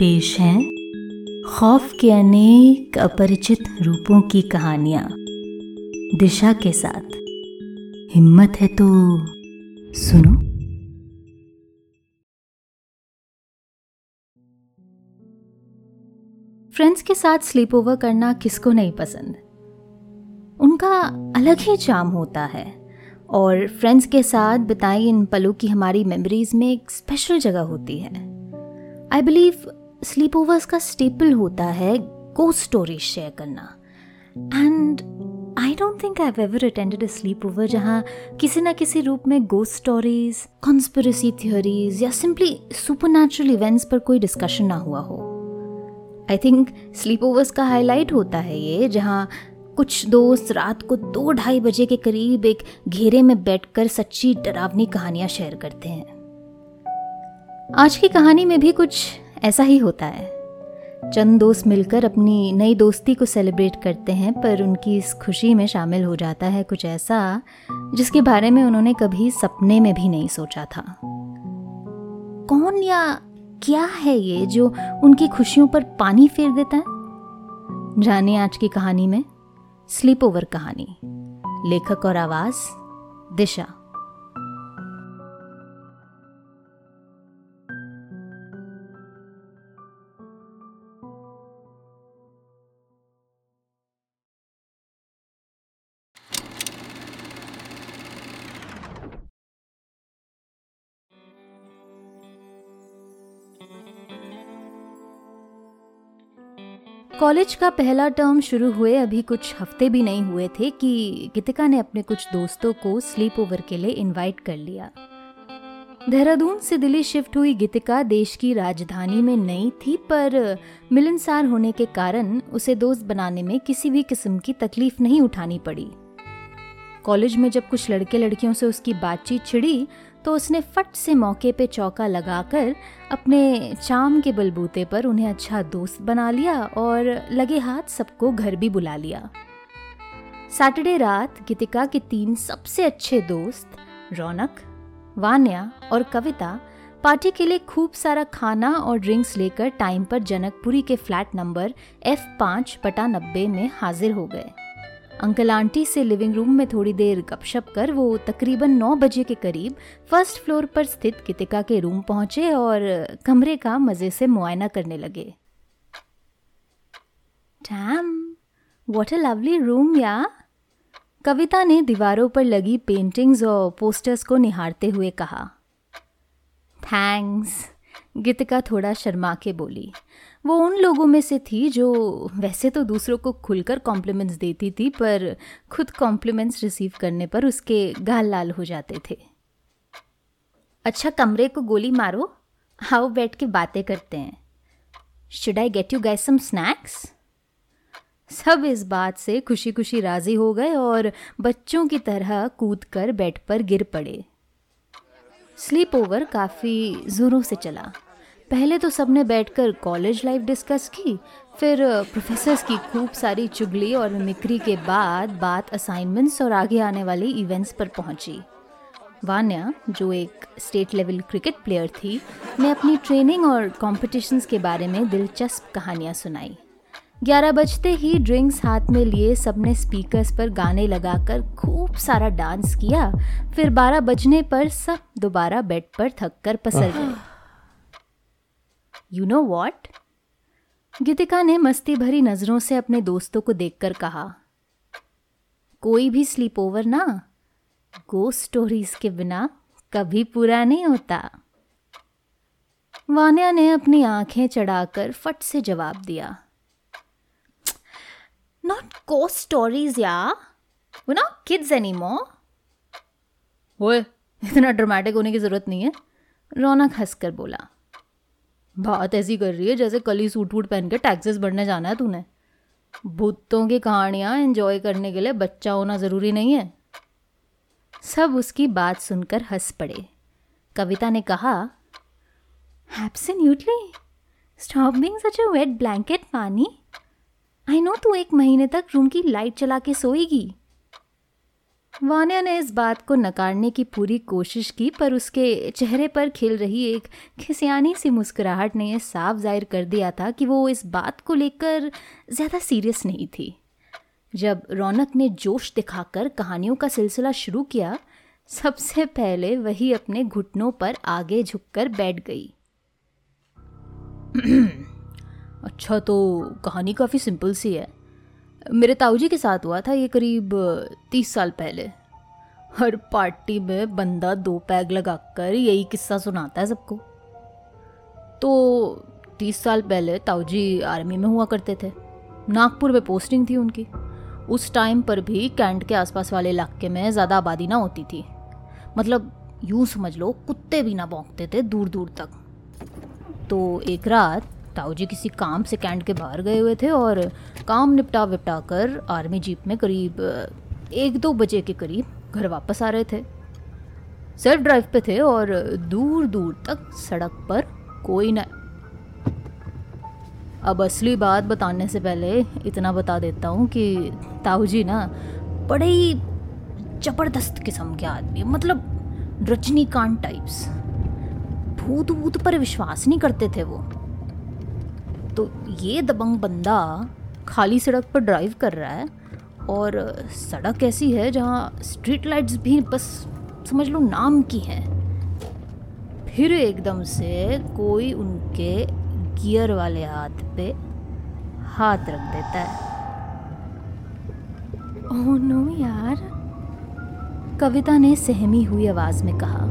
पेश है खौफ के अनेक अपरिचित रूपों की कहानियां दिशा के साथ। हिम्मत है तो सुनो। फ्रेंड्स के साथ स्लीपओवर करना किसको नहीं पसंद। उनका अलग ही चार्म होता है और फ्रेंड्स के साथ बिताई इन पलों की हमारी मेमोरीज में एक स्पेशल जगह होती है। आई बिलीव स्लीपओवर्स का स्टेपल होता है गोस्ट स्टोरी शेयर करना। And I don't think I have ever attended a sleepover जहाँ किसी ना किसी रूप में गोस्ट स्टोरीज, कॉन्स्पिरेसी थियोरीज या सिंपली सुपरनैचुरल इवेंट्स पर कोई डिस्कशन ना हुआ हो। आई थिंक स्लीपओवर्स का हाईलाइट होता है ये, जहाँ कुछ दोस्त रात को 2-2:30 बजे के करीब एक घेरे में बैठकर सच्ची डरावनी कहानियां शेयर करते हैं। आज की कहानी में भी कुछ ऐसा ही होता है। चंद दोस्त मिलकर अपनी नई दोस्ती को सेलिब्रेट करते हैं, पर उनकी इस खुशी में शामिल हो जाता है कुछ ऐसा जिसके बारे में उन्होंने कभी सपने में भी नहीं सोचा था। कौन या क्या है ये जो उनकी खुशियों पर पानी फेर देता है, जाने आज की कहानी में। स्लीपओवर कहानी, लेखक और आवाज दिशा। कॉलेज का पहला टर्म शुरू हुए अभी कुछ हफ्ते भी नहीं हुए थे कि गीतिका ने अपने कुछ दोस्तों को स्लीपओवर के लिए इनवाइट कर लिया। देहरादून से दिल्ली शिफ्ट हुई गीतिका देश की राजधानी में नहीं थी, पर मिलनसार होने के कारण उसे दोस्त बनाने में किसी भी किस्म की तकलीफ नहीं उठानी पड़ी। कॉलेज में जब कुछ लड़के लड़कियों से उसकी बातचीत छिड़ी तो उसने फट से मौके पे चौका लगाकर अपने चार्म के बलबूते पर उन्हें अच्छा दोस्त बना लिया और लगे हाथ सबको घर भी बुला लिया। सैटरडे रात गीतिका के 3 सबसे अच्छे दोस्त रौनक, वान्या और कविता पार्टी के लिए खूब सारा खाना और ड्रिंक्स लेकर टाइम पर जनकपुरी के फ्लैट नंबर F5/90 में हाजिर हो गए। अंकल आंटी से लिविंग रूम में थोड़ी देर गपशप कर वो तकरीबन 9 बजे के करीब फर्स्ट फ्लोर पर स्थित गीतिका के रूम पहुंचे और कमरे का मज़े से मुआयना करने लगे। Damn, what a lovely room यार, कविता ने दीवारों पर लगी पेंटिंग्स और पोस्टर्स को निहारते हुए कहा। थैंक्स, गीतिका थोड़ा शर्मा के बोली। वो उन लोगों में से थी जो वैसे तो दूसरों को खुलकर कॉम्प्लीमेंट्स देती थी, पर खुद कॉम्प्लीमेंट्स रिसीव करने पर उसके गाल लाल हो जाते थे। अच्छा, कमरे को गोली मारो, आओ बैठ के बातें करते हैं। Should I get you guys some snacks? सब इस बात से खुशी खुशी राजी हो गए और बच्चों की तरह कूद कर बेड पर गिर पड़े। स्लीपओवर काफ़ी ज़ोरों से चला। पहले तो सबने बैठकर कॉलेज लाइफ डिस्कस की, फिर प्रोफेसर्स की खूब सारी चुगली और मिमिक्री के बाद बात असाइनमेंट्स और आगे आने वाले इवेंट्स पर पहुंची। वान्या, जो एक स्टेट लेवल क्रिकेट प्लेयर थी, ने अपनी ट्रेनिंग और कॉम्पिटिशन्स के बारे में दिलचस्प कहानियाँ सुनाई। 11 बजते ही ड्रिंक्स हाथ में लिए सबने स्पीकर्स पर गाने लगाकर खूब सारा डांस किया। फिर 12 बजने पर सब दोबारा बेड पर थक कर पसर गए। यू नो वॉट, गीतिका ने मस्ती भरी नजरों से अपने दोस्तों को देखकर कहा। कोई भी स्लीपओवर ना गोस्ट स्टोरीज के बिना कभी पूरा नहीं होता। वान्या ने अपनी आंखें चढ़ाकर फट से जवाब दिया। Not ghost stories यार, we're not kids anymore। ओए, इतना ड्रामेटिक होने की ज़रूरत नहीं है, रौनक हंसकर बोला। बात ऐसी कर रही है जैसे कल ही सूट वूट पहन के टैक्सेस भरने जाना है तूने। भूतों की कहानियाँ एंजॉय करने के लिए बच्चा होना ज़रूरी नहीं है। सब उसकी बात सुनकर हंस पड़े। कविता ने कहा, absolutely, stop being such a wet blanket Vani. I no तू 1 महीने तक रूम की लाइट चला के सोएगी। वान्या ने इस बात को नकारने की पूरी कोशिश की, पर उसके चेहरे पर खिल रही एक खिसियानी सी मुस्कुराहट ने यह साफ जाहिर कर दिया था कि वो इस बात को लेकर ज़्यादा सीरियस नहीं थी। जब रौनक ने जोश दिखाकर कहानियों का सिलसिला शुरू किया, सबसे पहले वही अपने घुटनों पर आगे झुककर बैठ गई। अच्छा, तो कहानी काफ़ी सिंपल सी है। मेरे ताऊजी के साथ हुआ था ये करीब 30 साल पहले। हर पार्टी में बंदा 2 पैग लगाकर यही किस्सा सुनाता है सबको। तो 30 साल पहले ताऊजी आर्मी में हुआ करते थे। नागपुर में पोस्टिंग थी उनकी। उस टाइम पर भी कैंट के आसपास वाले इलाके में ज़्यादा आबादी ना होती थी। मतलब यूँ समझ लो कुत्ते भी ना भौंकते थे दूर दूर तक। तो एक रात ताऊजी किसी काम से कैंट के बाहर गए हुए थे और काम निपटा विपटा कर आर्मी जीप में करीब 1-2 बजे के करीब घर वापस आ रहे थे। सेल्फ ड्राइव पे थे और दूर दूर तक सड़क पर कोई न। अब असली बात बताने से पहले इतना बता देता हूँ कि ताऊजी ना बड़े ही ज़बरदस्त किस्म के आदमी, मतलब रजनीकांत टाइप्स। भूत भूत पर विश्वास नहीं करते थे वो। तो ये दबंग बंदा खाली सड़क पर ड्राइव कर रहा है और सड़क ऐसी है जहाँ स्ट्रीट लाइट्स भी बस समझ लो नाम की हैं। फिर एकदम से कोई उनके गियर वाले हाथ पे हाथ रख देता है। ओह नो यार, कविता ने सहमी हुई आवाज़ में कहा।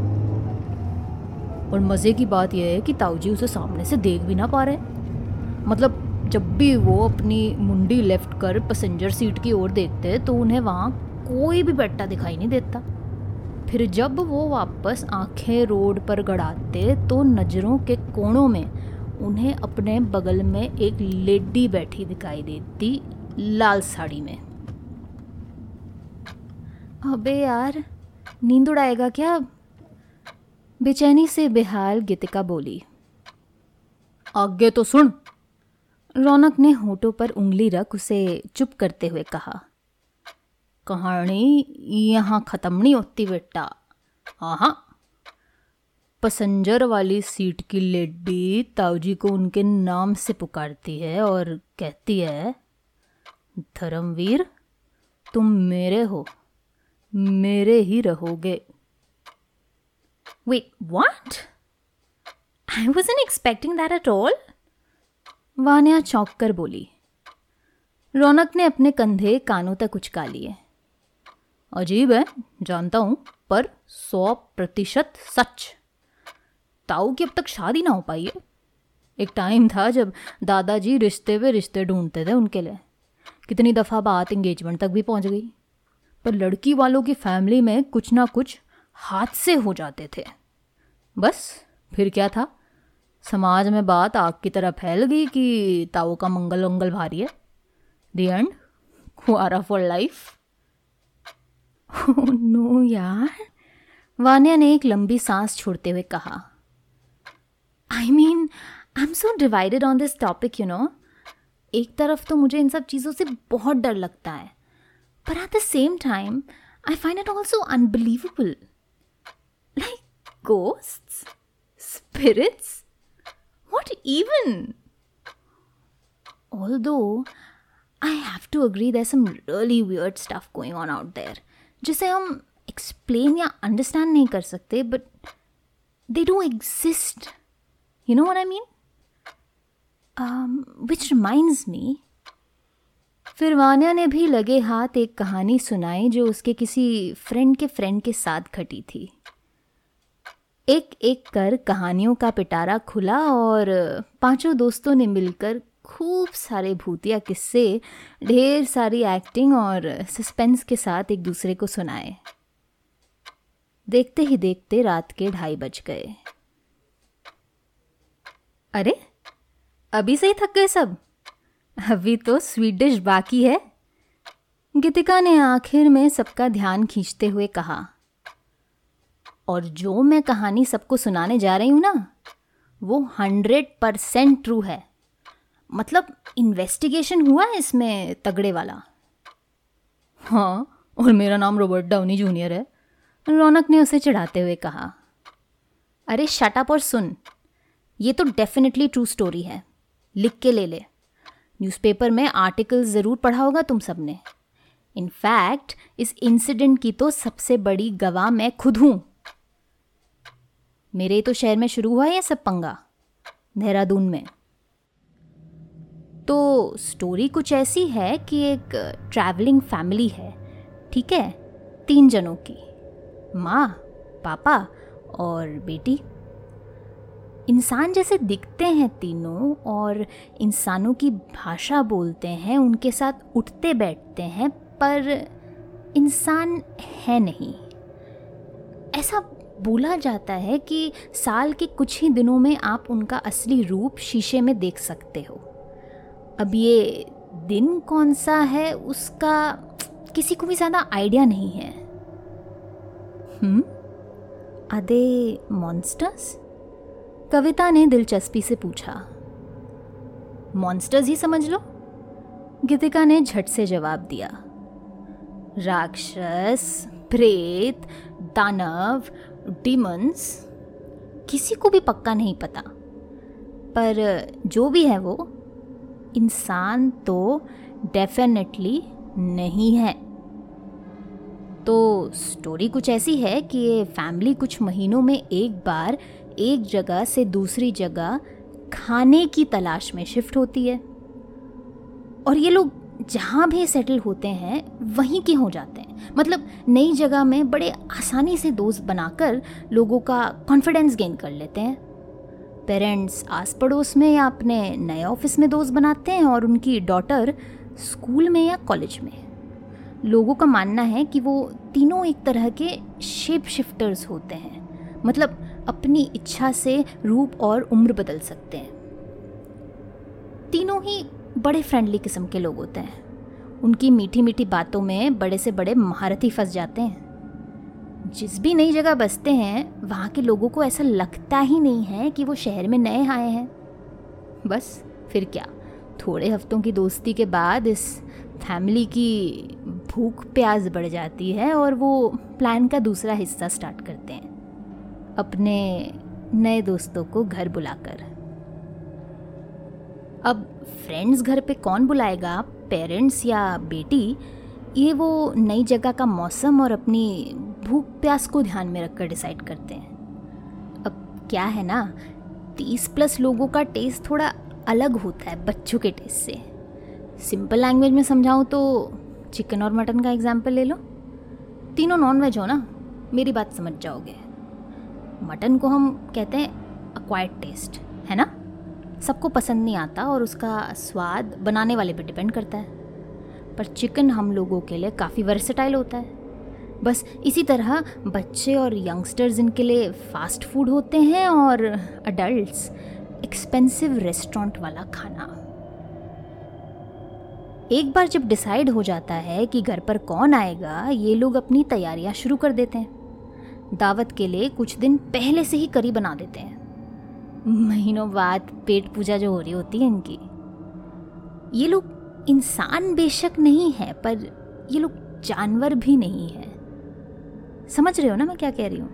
और मज़े की बात यह है कि ताऊजी उसे सामने से देख भी ना पा रहे। मतलब जब भी वो अपनी मुंडी लेफ्ट कर पैसेंजर सीट की ओर देखते तो उन्हें वहाँ कोई भी बैठा दिखाई नहीं देता। फिर जब वो वापस आंखें रोड पर गड़ाते तो नज़रों के कोणों में उन्हें अपने बगल में एक लेडी बैठी दिखाई देती, लाल साड़ी में। अबे यार, नींद उड़ाएगा क्या? बेचैनी से बेहाल गीतिका बोली। आगे तो सुन, रौनक ने होठों पर उंगली रख उसे चुप करते हुए कहा। कहानी यहाँ ख़त्म नहीं होती बेटा। हाँ, पैसेंजर वाली सीट की लेडी ताऊजी को उनके नाम से पुकारती है और कहती है, धर्मवीर तुम मेरे हो, मेरे ही रहोगे। Wait, what? I wasn't expecting that at all. Vanya चौंक कर बोली। रौनक ने अपने कंधे कानों तक उचका लिए। अजीब है, जानता हूँ, पर 100% सच। ताऊ की अब तक शादी ना हो पाई है। एक टाइम था जब दादाजी रिश्ते पे रिश्ते ढूंढते थे उनके लिए। कितनी दफ़ा बात एंगेजमेंट तक भी पहुँच गई, पर लड़की वालों की फैमिली में कुछ ना कुछ हादसे हो जाते थे। बस फिर क्या था, समाज में बात आग की तरह फैल गई कि ताऊ का मंगल वंगल भारी है। दी एंड, कुआरा फॉर लाइफ। ओह नो यार, वान्या ने एक लंबी सांस छोड़ते हुए कहा। I mean, I am so divided on this topic you know. एक तरफ तो मुझे इन सब चीज़ों से बहुत डर लगता है, पर at the same time I find it also unbelievable. Like ghosts? Spirits? What even? Although, I have to agree there's some really weird stuff going on out there. जिसे हम explain या understand नहीं कर सकते, but they do exist. You know what I mean? Which reminds me, फिर वान्या ने भी लगे हाथ एक कहानी सुनाई जो उसके किसी फ्रेंड के साथ घटी थी। एक एक कर कहानियों का पिटारा खुला और पांचों दोस्तों ने मिलकर खूब सारे भूतिया किस्से, ढेर सारी एक्टिंग और सस्पेंस के साथ एक दूसरे को सुनाए। देखते ही देखते रात के 2:30 बज गए। अरे, अभी से ही थक गए सब? अभी तो स्वीट डिश बाकी है, गीतिका ने आखिर में सबका ध्यान खींचते हुए कहा। और जो मैं कहानी सबको सुनाने जा रही हूँ ना, वो 100% ट्रू है। मतलब इन्वेस्टिगेशन हुआ है इसमें तगड़े वाला। हाँ, और मेरा नाम रॉबर्ट डाउनी जूनियर है। रौनक ने उसे चिढ़ाते हुए कहा, अरे शट अप और सुन, ये तो डेफिनेटली ट्रू स्टोरी है, लिख के ले ले। न्यूज़पेपर में आर्टिकल ज़रूर पढ़ा होगा तुम सब ने। इनफैक्ट इस इंसिडेंट की तो सबसे बड़ी गवाह मैं खुद हूँ। मेरे तो शहर में शुरू हुआ यह सब पंगा, देहरादून में। तो स्टोरी कुछ ऐसी है कि एक ट्रैवलिंग फैमिली है, ठीक है, 3 जनों की, माँ, पापा और बेटी। इंसान जैसे दिखते हैं तीनों और इंसानों की भाषा बोलते हैं, उनके साथ उठते बैठते हैं, पर इंसान है नहीं। ऐसा बोला जाता है कि साल के कुछ ही दिनों में आप उनका असली रूप शीशे में देख सकते हो। अब ये दिन कौन सा है उसका किसी को भी ज़्यादा आइडिया नहीं है। Are they monsters? कविता ने दिलचस्पी से पूछा। मॉन्स्टर्स ही समझ लो, गीतिका ने झट से जवाब दिया। राक्षस, प्रेत, दानव, डीमंस, किसी को भी पक्का नहीं पता, पर जो भी है वो इंसान तो डेफिनेटली नहीं है। तो स्टोरी कुछ ऐसी है कि ये फैमिली कुछ महीनों में एक बार एक जगह से दूसरी जगह खाने की तलाश में शिफ्ट होती है, और ये लोग जहाँ भी सेटल होते हैं वहीं के हो जाते हैं। मतलब नई जगह में बड़े आसानी से दोस्त बनाकर लोगों का कॉन्फिडेंस गेन कर लेते हैं। पेरेंट्स आस पड़ोस में या अपने नए ऑफिस में दोस्त बनाते हैं, और उनकी डॉटर स्कूल में या कॉलेज में। लोगों का मानना है कि वो तीनों एक तरह के शेप शिफ्टर्स होते हैं, मतलब अपनी इच्छा से रूप और उम्र बदल सकते हैं। तीनों ही बड़े फ्रेंडली किस्म के लोग होते हैं। उनकी मीठी मीठी बातों में बड़े से बड़े महारथी फंस जाते हैं। जिस भी नई जगह बसते हैं वहाँ के लोगों को ऐसा लगता ही नहीं है कि वो शहर में नए आए हैं। बस फिर क्या, थोड़े हफ्तों की दोस्ती के बाद इस फैमिली की भूख प्यास बढ़ जाती है और वो प्लान का दूसरा हिस्सा स्टार्ट करते हैं, अपने नए दोस्तों को घर बुलाकर। अब फ्रेंड्स घर पे कौन बुलाएगा, पेरेंट्स या बेटी, ये वो नई जगह का मौसम और अपनी भूख प्यास को ध्यान में रखकर डिसाइड करते हैं। अब क्या है ना, 30+ लोगों का टेस्ट थोड़ा अलग होता है बच्चों के टेस्ट से। सिंपल लैंग्वेज में समझाऊँ तो चिकन और मटन का एग्जाम्पल ले लो। तीनों नॉनवेज हो ना, मेरी बात समझ जाओगे। मटन को हम कहते हैं अक्वायर्ड टेस्ट, है ना, सबको पसंद नहीं आता और उसका स्वाद बनाने वाले पे डिपेंड करता है। पर चिकन हम लोगों के लिए काफ़ी वर्सेटाइल होता है। बस इसी तरह बच्चे और यंगस्टर्स इनके लिए फास्ट फूड होते हैं, और अडल्ट्स एक्सपेंसिव रेस्टोरेंट वाला खाना। एक बार जब डिसाइड हो जाता है कि घर पर कौन आएगा, ये लोग अपनी तैयारियाँ शुरू कर देते हैं। दावत के लिए कुछ दिन पहले से ही करी बना देते हैं। महीनों बाद पेट पूजा जो हो रही होती है इनकी। ये लोग इंसान बेशक नहीं है, पर ये लोग जानवर भी नहीं है। समझ रहे हो ना मैं क्या कह रही हूँ?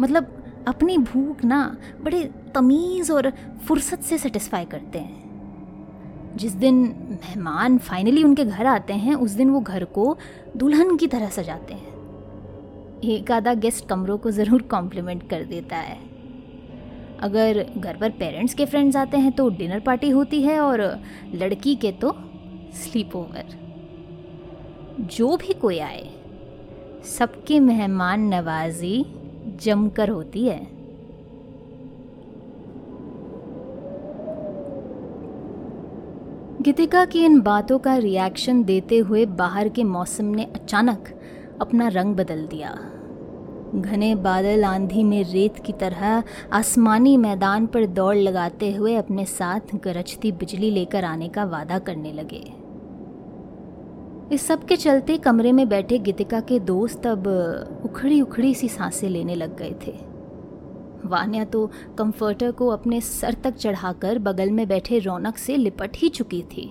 मतलब अपनी भूख ना बड़े तमीज़ और फुर्सत से सेटिस्फाई करते हैं। जिस दिन मेहमान फाइनली उनके घर आते हैं, उस दिन वो घर को दुल्हन की तरह सजाते हैं। एक आधा गेस्ट कमरों को ज़रूर कॉम्प्लीमेंट कर देता है। अगर घर पर पेरेंट्स के फ्रेंड्स आते हैं तो डिनर पार्टी होती है, और लड़की के तो स्लीप ओवर। जो भी कोई आए, सबकी मेहमान नवाजी जमकर होती है। गीतिका की इन बातों का रिएक्शन देते हुए बाहर के मौसम ने अचानक अपना रंग बदल दिया। घने बादल आंधी में रेत की तरह आसमानी मैदान पर दौड़ लगाते हुए अपने साथ गरजती बिजली लेकर आने का वादा करने लगे। इस सब के चलते कमरे में बैठे गीतिका के दोस्त अब उखड़ी उखड़ी सी सांसें लेने लग गए थे। वान्या तो कंफर्टर को अपने सर तक चढ़ाकर बगल में बैठे रौनक से लिपट ही चुकी थी।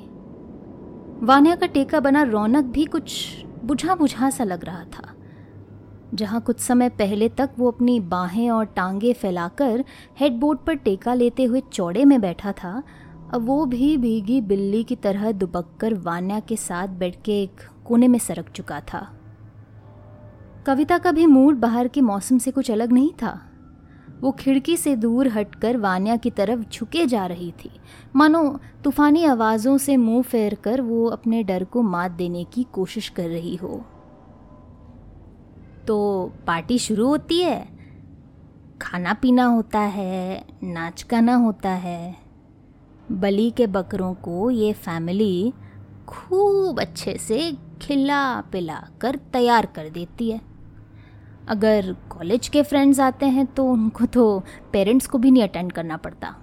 वान्या का टेका बना रौनक भी कुछ बुझा बुझा सा लग रहा था, जहाँ कुछ समय पहले तक वो अपनी बाहें और टांगें फैलाकर हेडबोर्ड पर टेका लेते हुए चौड़े में बैठा था, अब वो भी भीगी बिल्ली की तरह दुबककर वान्या के साथ बेड के एक कोने में सरक चुका था। कविता का भी मूड बाहर के मौसम से कुछ अलग नहीं था। वो खिड़की से दूर हटकर वान्या की तरफ झुके जा रही थी, मानो तूफानी आवाज़ों से मुंह फेरकर वो अपने डर को मात देने की कोशिश कर रही हो। तो पार्टी शुरू होती है, खाना पीना होता है, नाच गाना होता है। बली के बकरों को ये फैमिली खूब अच्छे से खिला पिला कर तैयार कर देती है। अगर कॉलेज के फ्रेंड्स आते हैं तो उनको तो पेरेंट्स को भी नहीं अटेंड करना पड़ता।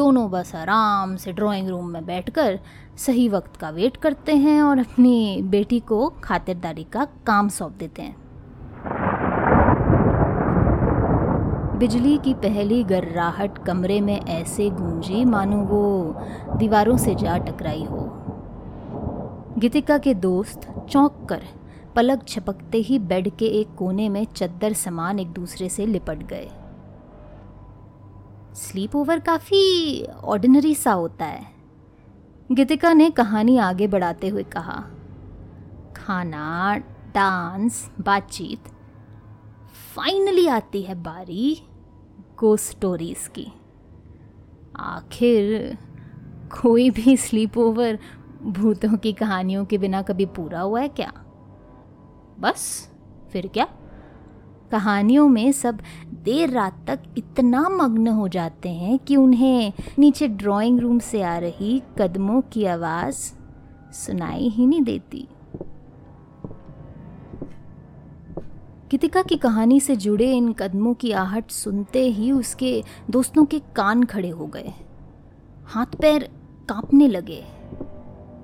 दोनों बस आराम से ड्राइंग रूम में बैठकर सही वक्त का वेट करते हैं और अपनी बेटी को खातिरदारी का काम सौंप देते हैं। बिजली की पहली गर्राहट कमरे में ऐसे गूंजी मानो वो दीवारों से जा टकराई हो। गीतिका के दोस्त चौंक कर पलक झपकते ही बेड के एक कोने में चद्दर समान एक दूसरे से लिपट गए। स्लीप ओवर काफ़ी ऑर्डिनरी सा होता है, गीतिका ने कहानी आगे बढ़ाते हुए कहा। खाना, डांस, बातचीत, फाइनली आती है बारी गोस्ट स्टोरीज की। आखिर कोई भी स्लीप ओवर भूतों की कहानियों के बिना कभी पूरा हुआ है क्या? बस फिर क्या, कहानियों में सब देर रात तक इतना मग्न हो जाते हैं कि उन्हें नीचे ड्राइंग रूम से आ रही कदमों की आवाज़ सुनाई ही नहीं देती। गीतिका की कहानी से जुड़े इन कदमों की आहट सुनते ही उसके दोस्तों के कान खड़े हो गए, हाथ पैर कांपने लगे।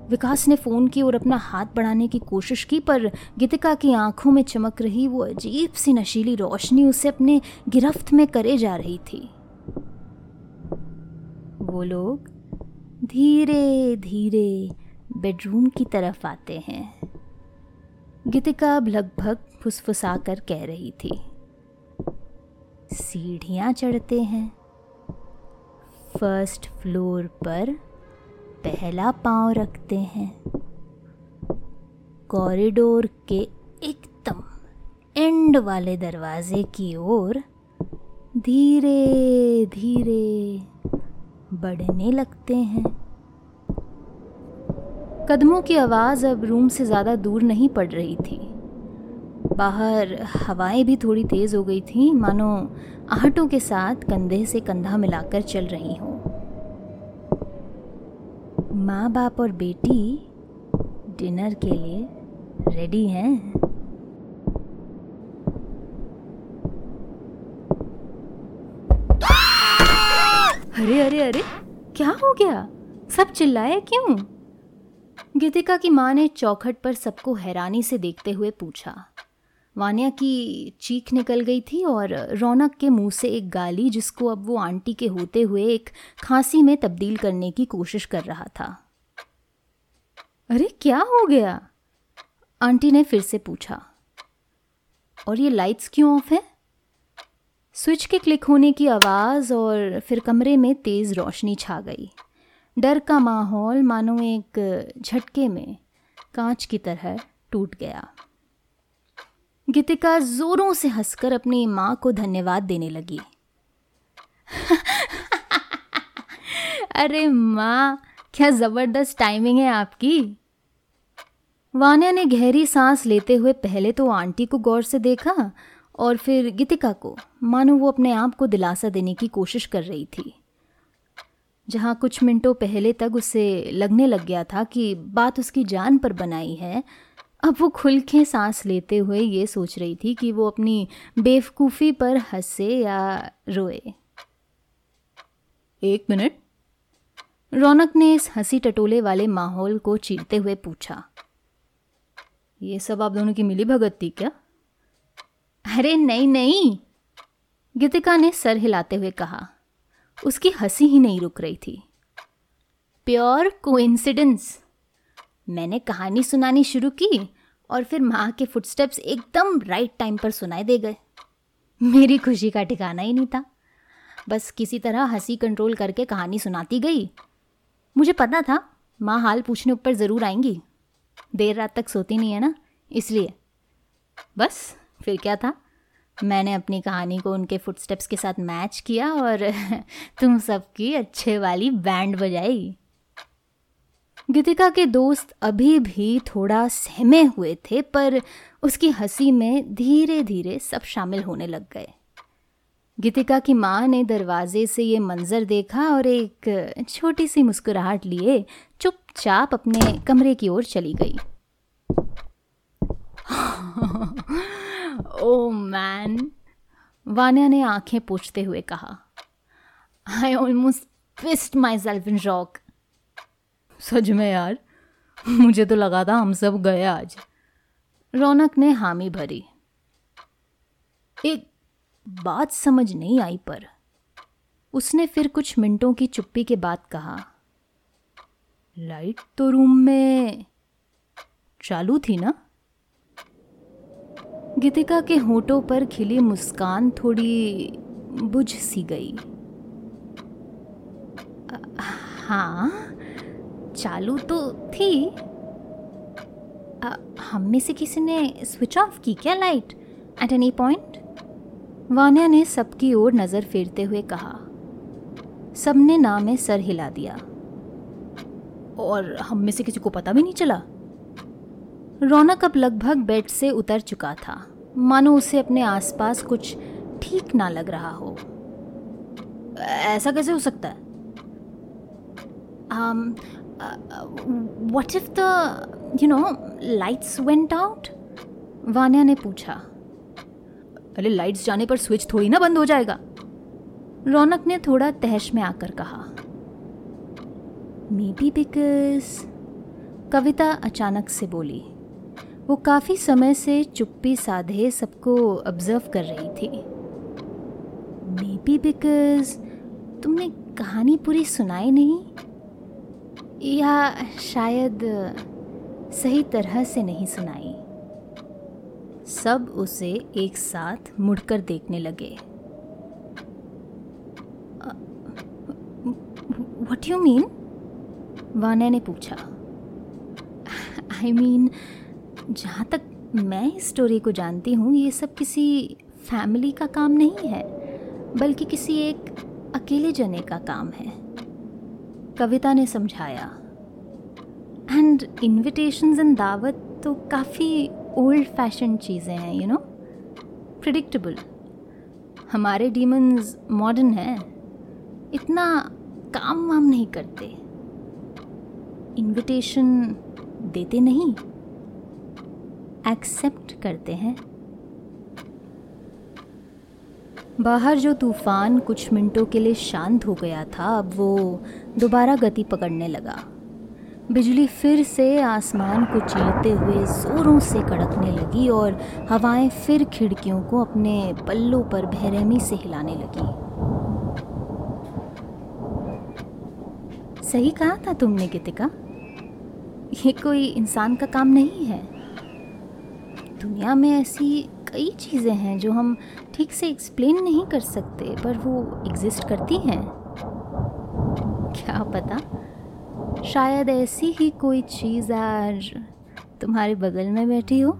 विकास ने फ़ोन की और अपना हाथ बढ़ाने की कोशिश की, पर गीतिका की आंखों में चमक रही वो अजीब सी नशीली रोशनी उसे अपने गिरफ्त में करे जा रही थी। वो लोग धीरे धीरे बेडरूम की तरफ आते हैं, गीतिका अब लगभग फुसफुसा कर कह रही थी। सीढ़ियाँ चढ़ते हैं, फर्स्ट फ्लोर पर पहला पांव रखते हैं, कॉरिडोर के एकदम एंड वाले दरवाजे की ओर धीरे धीरे बढ़ने लगते हैं। कदमों की आवाज़ अब रूम से ज़्यादा दूर नहीं पड़ रही थी। बाहर हवाएं भी थोड़ी तेज़ हो गई थीं, मानो आहटों के साथ कंधे से कंधा मिलाकर चल रही हों। माँ बाप और बेटी डिनर के लिए रेडी हैं। अरे अरे अरे, क्या हो गया? सब चिल्लाए क्यों? गीतिका की माँ ने चौखट पर सबको हैरानी से देखते हुए पूछा। वान्या की चीख निकल गई थी और रौनक के मुंह से एक गाली, जिसको अब वो आंटी के होते हुए एक खांसी में तब्दील करने की कोशिश कर रहा था। अरे क्या हो गया? आंटी ने फिर से पूछा। और ये लाइट्स क्यों ऑफ है? स्विच के क्लिक होने की आवाज़ और फिर कमरे में तेज़ रोशनी छा गई। डर का माहौल मानो एक झटके में कांच की तरह टूट गया। गीतिका जोरों से हंसकर अपनी माँ को धन्यवाद देने लगी। अरे माँ, क्या ज़बरदस्त टाइमिंग है आपकी। वान्या ने गहरी सांस लेते हुए पहले तो आंटी को गौर से देखा और फिर गीतिका को, मानो वो अपने आप को दिलासा देने की कोशिश कर रही थी। जहाँ कुछ मिनटों पहले तक उसे लगने लग गया था कि बात उसकी जान पर बनाई है, अब वो खुल के सांस लेते हुए ये सोच रही थी कि वो अपनी बेवकूफ़ी पर हंसे या रोए। एक मिनट, रौनक ने इस हंसी टटोले वाले माहौल को चीरते हुए पूछा। ये सब आप दोनों की मिली भगत थी क्या? अरे नहीं नहीं, गीतिका ने सर हिलाते हुए कहा। उसकी हंसी ही नहीं रुक रही थी। Pure coincidence. मैंने कहानी सुनानी शुरू की और फिर माँ के फुटस्टेप्स एकदम राइट टाइम पर सुनाई दे गए। मेरी खुशी का ठिकाना ही नहीं था। बस किसी तरह हंसी कंट्रोल करके कहानी सुनाती गई। मुझे पता था माँ हाल पूछने ऊपर ज़रूर आएंगी, देर रात तक सोती नहीं है ना, इसलिए। बस फिर क्या था, मैंने अपनी कहानी को उनके फुटस्टेप्स के साथ मैच किया और तुम सबकी अच्छे वाली बैंड बजाई। गीतिका के दोस्त अभी भी थोड़ा सहमे हुए थे, पर उसकी हंसी में धीरे धीरे सब शामिल होने लग गए। गीतिका की माँ ने दरवाजे से ये मंजर देखा और एक छोटी सी मुस्कुराहट लिए चुपचाप अपने कमरे की ओर चली गई। ओह मैन, वान्या ने आंखें पोंछते हुए कहा। I almost twist myself in rock. सच में यार, मुझे तो लगा था हम सब गए आज, रौनक ने हामी भरी। एक बात समझ नहीं आई पर, उसने फिर कुछ मिनटों की चुप्पी के बाद कहा। लाइट तो रूम में चालू थी ना। गीतिका के होठों पर खिली मुस्कान थोड़ी बुझ सी गई। हाँ चालू तो थी। हम में से किसी ने स्विच ऑफ की क्या light at any point? Vanya ने सबकी ओर नज़र फेरते हुए कहा। सबने ना में सर हिला दिया। और हम में से किसी को पता भी नहीं चला। रौनक अब लगभग बेड से उतर चुका था, मानो उसे अपने आसपास कुछ ठीक ना लग रहा हो। ऐसा कैसे हो सकता है? What if the, lights went out? Vanya ने पूछा। अरे लाइट्स जाने पर स्विच थोड़ी ना बंद हो जाएगा, रौनक ने थोड़ा तहश में आकर कहा। Maybe because, कविता अचानक से बोली। वो काफ़ी समय से चुप्पी साधे सबको ऑब्जर्व कर रही थी। Maybe because तुमने कहानी पूरी सुनाई नहीं, या शायद सही तरह से नहीं सुनाई। सब उसे एक साथ मुड़कर देखने लगे। What you mean? वान्या ने पूछा। I mean, जहाँ तक मैं इस स्टोरी को जानती हूँ, ये सब किसी फैमिली का काम नहीं है, बल्कि किसी एक अकेले जने का काम है, कविता ने समझाया। एंड इन्विटेशंस एंड दावत तो काफ़ी ओल्ड फैशन चीज़ें हैं, प्रिडिक्टेबल। हमारे डीमन्स मॉडर्न हैं, इतना काम वाम नहीं करते, इन्विटेशन देते नहीं, एक्सेप्ट करते हैं। बाहर जो तूफान कुछ मिनटों के लिए शांत हो गया था, अब वो दोबारा गति पकड़ने लगा। बिजली फिर से आसमान को चीरते हुए ज़ोरों से कड़कने लगी और हवाएं फिर खिड़कियों को अपने पल्लों पर बेरहमी से हिलाने लगी। सही कहा था तुमने गीतिका, ये कोई इंसान का काम नहीं है। दुनिया में ऐसी कई चीज़ें हैं जो हम ठीक से एक्सप्लेन नहीं कर सकते, पर वो एग्जिस्ट करती हैं। क्या पता, शायद ऐसी ही कोई चीज़ आज तुम्हारे बगल में बैठी हो।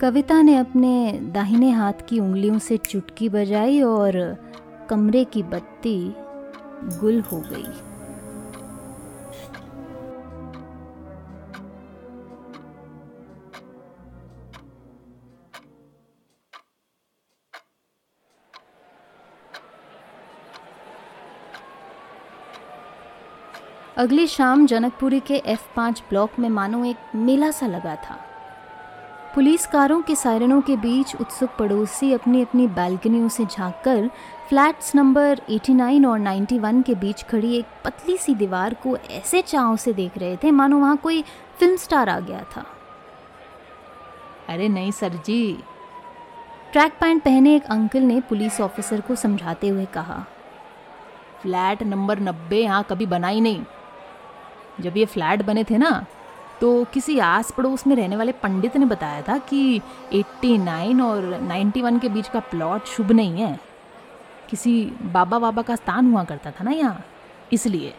कविता ने अपने दाहिने हाथ की उंगलियों से चुटकी बजाई और कमरे की बत्ती गुल हो गई। अगली शाम जनकपुरी के F5 ब्लॉक में मानो एक मेला सा लगा था। पुलिस कारों के सायरनों के बीच उत्सुक पड़ोसी अपनी अपनी बालकनियों से झांककर फ्लैट्स नंबर 89 और 91 के बीच खड़ी एक पतली सी दीवार को ऐसे चाव से देख रहे थे मानो वहाँ कोई फिल्म स्टार आ गया था। अरे नहीं सर जी, ट्रैक पैंट पहने एक अंकल ने पुलिस ऑफिसर को समझाते हुए कहा। फ्लैट नंबर 90 यहाँ कभी बना ही नहीं। जब ये फ्लैट बने थे ना, तो किसी आस पड़ोस में रहने वाले पंडित ने बताया था कि 89 और 91 के बीच का प्लॉट शुभ नहीं है। किसी बाबा का स्थान हुआ करता था ना यहाँ, इसलिए।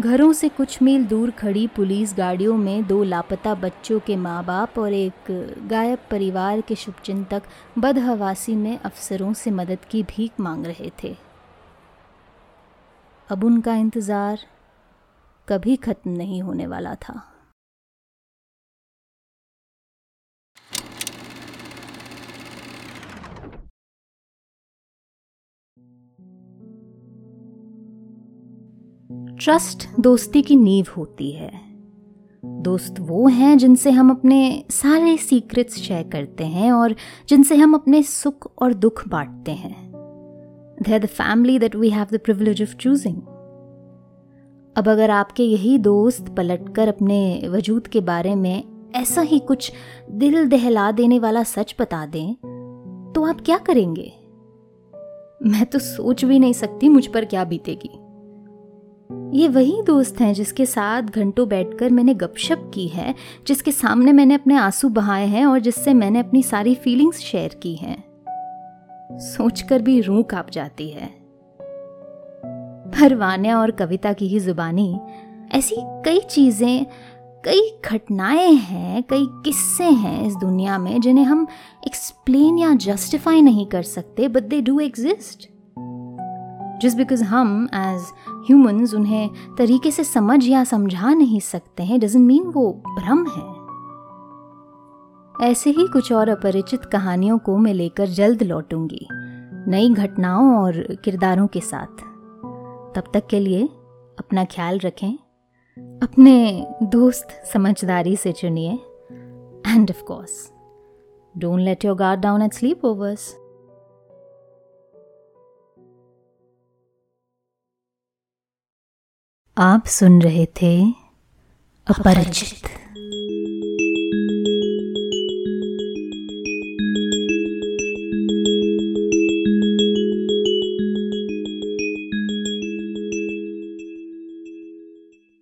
घरों से कुछ मील दूर खड़ी पुलिस गाड़ियों में दो लापता बच्चों के माँ बाप और एक गायब परिवार के शुभचिंतक बदहवासी में अफसरों से मदद की भीख मांग रहे थे। अब उनका इंतज़ार कभी खत्म नहीं होने वाला था। ट्रस्ट दोस्ती की नींव होती है। दोस्त वो हैं जिनसे हम अपने सारे सीक्रेट्स शेयर करते हैं और जिनसे हम अपने सुख और दुख बांटते हैं। They are the family that we have the privilege of choosing. अब अगर आपके यही दोस्त पलटकर अपने वजूद के बारे में ऐसा ही कुछ दिल दहला देने वाला सच बता दें तो आप क्या करेंगे? मैं तो सोच भी नहीं सकती मुझ पर क्या बीतेगी। ये वही दोस्त हैं जिसके साथ घंटों बैठकर मैंने गपशप की है, जिसके सामने मैंने अपने आंसू बहाए हैं और जिससे मैंने अपनी सारी फीलिंग्स शेयर की हैं। सोचकर भी रूह कांप जाती है। पर वान्या और कविता की ही जुबानी ऐसी कई चीजें, कई घटनाएं हैं, कई किस्से हैं इस दुनिया में जिन्हें हम एक्सप्लेन या जस्टिफाई नहीं कर सकते, but they do exist. Just because हम as humans उन्हें तरीके से समझ या समझा नहीं सकते हैं doesn't mean वो भ्रम है। ऐसे ही कुछ और अपरिचित कहानियों को मैं लेकर जल्द लौटूंगी, नई घटनाओं और किरदारों के साथ। तब तक के लिए अपना ख्याल रखें, अपने दोस्त समझदारी से चुनिए, and of course, don't let your guard down at sleepovers. आप सुन रहे थे अपरिचित।